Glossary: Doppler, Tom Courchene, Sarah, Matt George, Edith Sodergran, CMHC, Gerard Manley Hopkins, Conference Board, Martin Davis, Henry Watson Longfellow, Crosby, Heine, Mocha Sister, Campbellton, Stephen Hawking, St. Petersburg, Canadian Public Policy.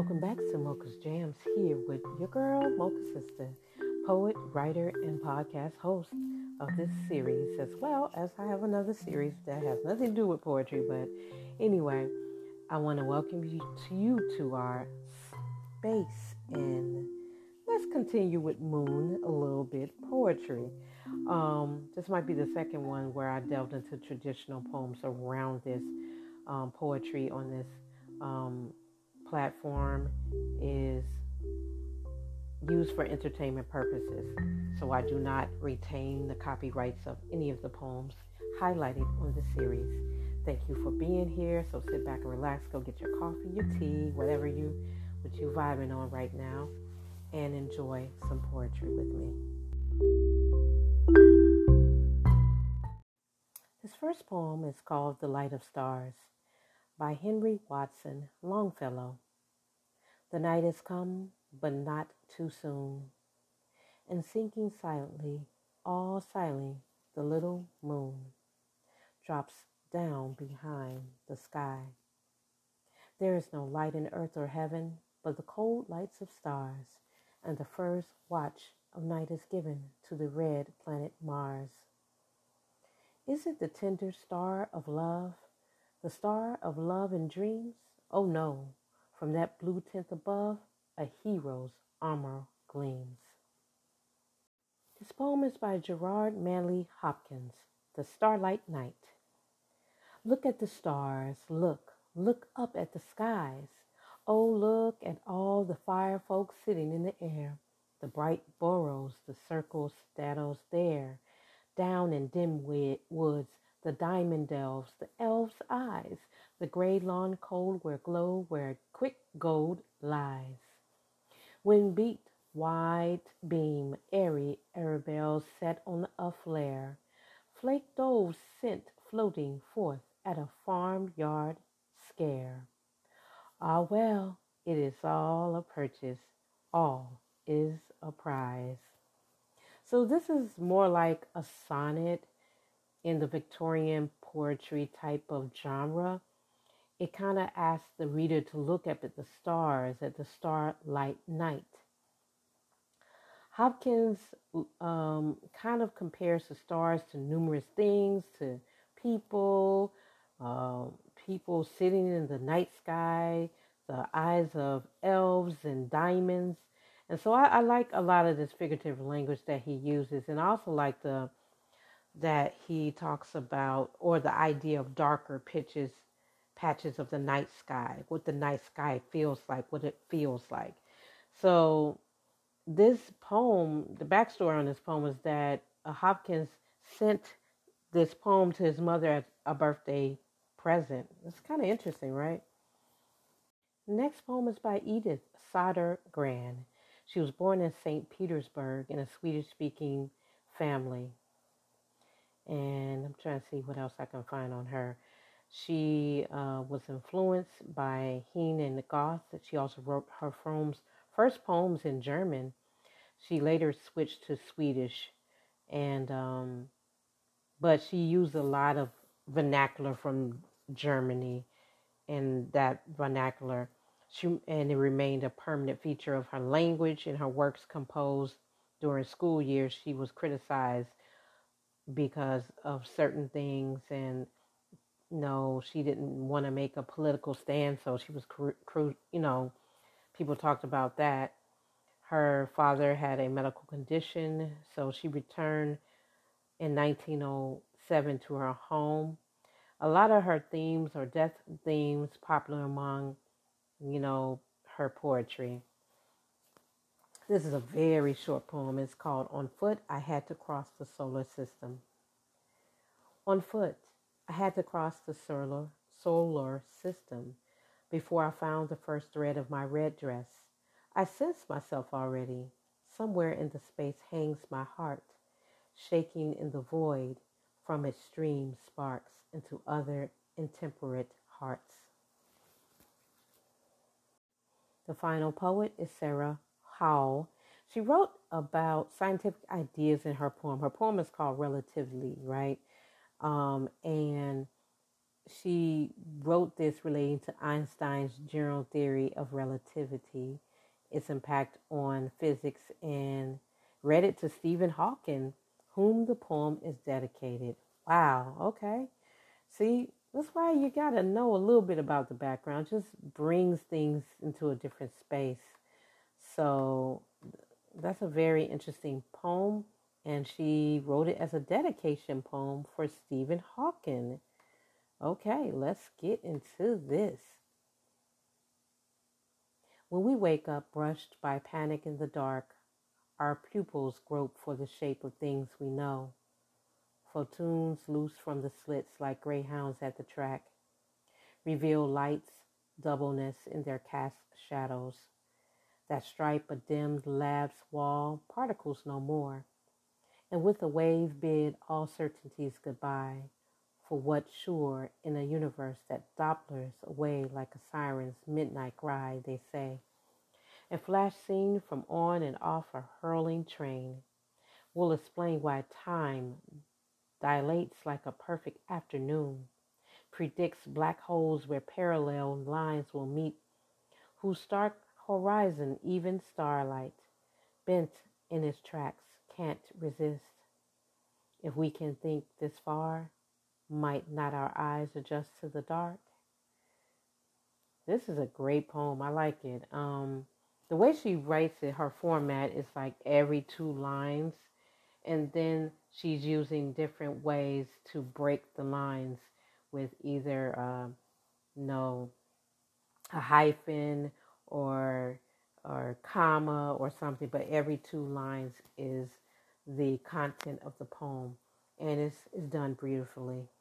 Welcome back to Mocha's Jams, here with your girl, Mocha Sister, poet, writer, and podcast host of this series, as well as I have another series that has nothing to do with poetry. But anyway, I want to welcome you to our space, and let's continue with Moon a little bit, poetry. This might be the second one where I delved into traditional poems around this poetry on this platform is used for entertainment purposes, so I do not retain the copyrights of any of the poems highlighted on the series. Thank you for being here. So sit back and relax, go get your coffee, your tea, whatever you vibing on right now, and enjoy some poetry with me. This first poem is called The Light of Stars by Henry Watson Longfellow. The night has come, but not too soon, and sinking silently, all silently, the little moon drops down behind the sky. There is no light in earth or heaven, but the cold lights of stars, and the first watch of night is given to the red planet Mars. Is it the tender star of love? The star of love and dreams? Oh no, from that blue tent above, a hero's armor gleams. This poem is by Gerard Manley Hopkins, The Starlight Night. Look at the stars, look up at the skies. Oh, look at all the fire folks sitting in the air, the bright burrows, the circle shadows there, down in dim woods, the diamond elves, the elves' eyes, the gray lawn cold where glow, where quick gold lies. When beat, wide beam, airy arabelle set on a flare, flake doves sent floating forth at a farmyard scare. Ah well, it is all a purchase, all is a prize. So this is more like a sonnet in the Victorian poetry type of genre. It kind of asks the reader to look up at the stars, at the starlight night. Hopkins kind of compares the stars to numerous things, to people, people sitting in the night sky, the eyes of elves and diamonds. And so I like a lot of this figurative language that he uses, and I also like that he talks about, or the idea of darker patches of the night sky, what the night sky feels like, what it feels like. So this poem, the backstory on this poem is that Hopkins sent this poem to his mother as a birthday present. It's kind of interesting, right? Next poem is by Edith Sodergran. She was born in St. Petersburg in a Swedish-speaking family. And I'm trying to see what else I can find on her. She was influenced by Heine and the Goth. She also wrote her first poems in German. She later switched to Swedish. And but she used a lot of vernacular from Germany. And that vernacular, and it remained a permanent feature of her language. In her works composed during school years, she was criticized because of certain things, and she didn't want to make a political stand, so she was people talked about that. Her father had a medical condition, so she returned in 1907 to her home. A lot of her themes are death themes, popular among her poetry. This is a very short poem. It's called On Foot, I Had to Cross the Solar System. On foot, I had to cross the solar system before I found the first thread of my red dress. I sensed myself already. Somewhere in the space hangs my heart, shaking in the void. From its stream sparks into other intemperate hearts. The final poet is Sarah. She wrote about scientific ideas in her poem. Her poem is called Relativity, right? And she wrote this relating to Einstein's general theory of relativity, its impact on physics, and read it to Stephen Hawking, whom the poem is dedicated. Wow, okay. See, that's why you got to know a little bit about the background. Just brings things into a different space. So that's a very interesting poem. And she wrote it as a dedication poem for Stephen Hawking. Okay, let's get into this. When we wake up brushed by panic in the dark, our pupils grope for the shape of things we know. Photoons loose from the slits like greyhounds at the track reveal light's doubleness in their cast shadows that stripe a dimmed lab's wall, particles no more. And with a wave bid all certainties goodbye, for what sure in a universe that dopplers away like a siren's midnight cry, they say, and flash seen from on and off a hurling train will explain why time dilates like a perfect afternoon, predicts black holes where parallel lines will meet, whose stark horizon even starlight, bent in its tracks, can't resist. If we can think this far, might not our eyes adjust to the dark? This is a great poem. I like it. The way she writes it, her format is like every two lines, and then she's using different ways to break the lines with either a hyphen or comma or something, but every two lines is the content of the poem, and it's done beautifully.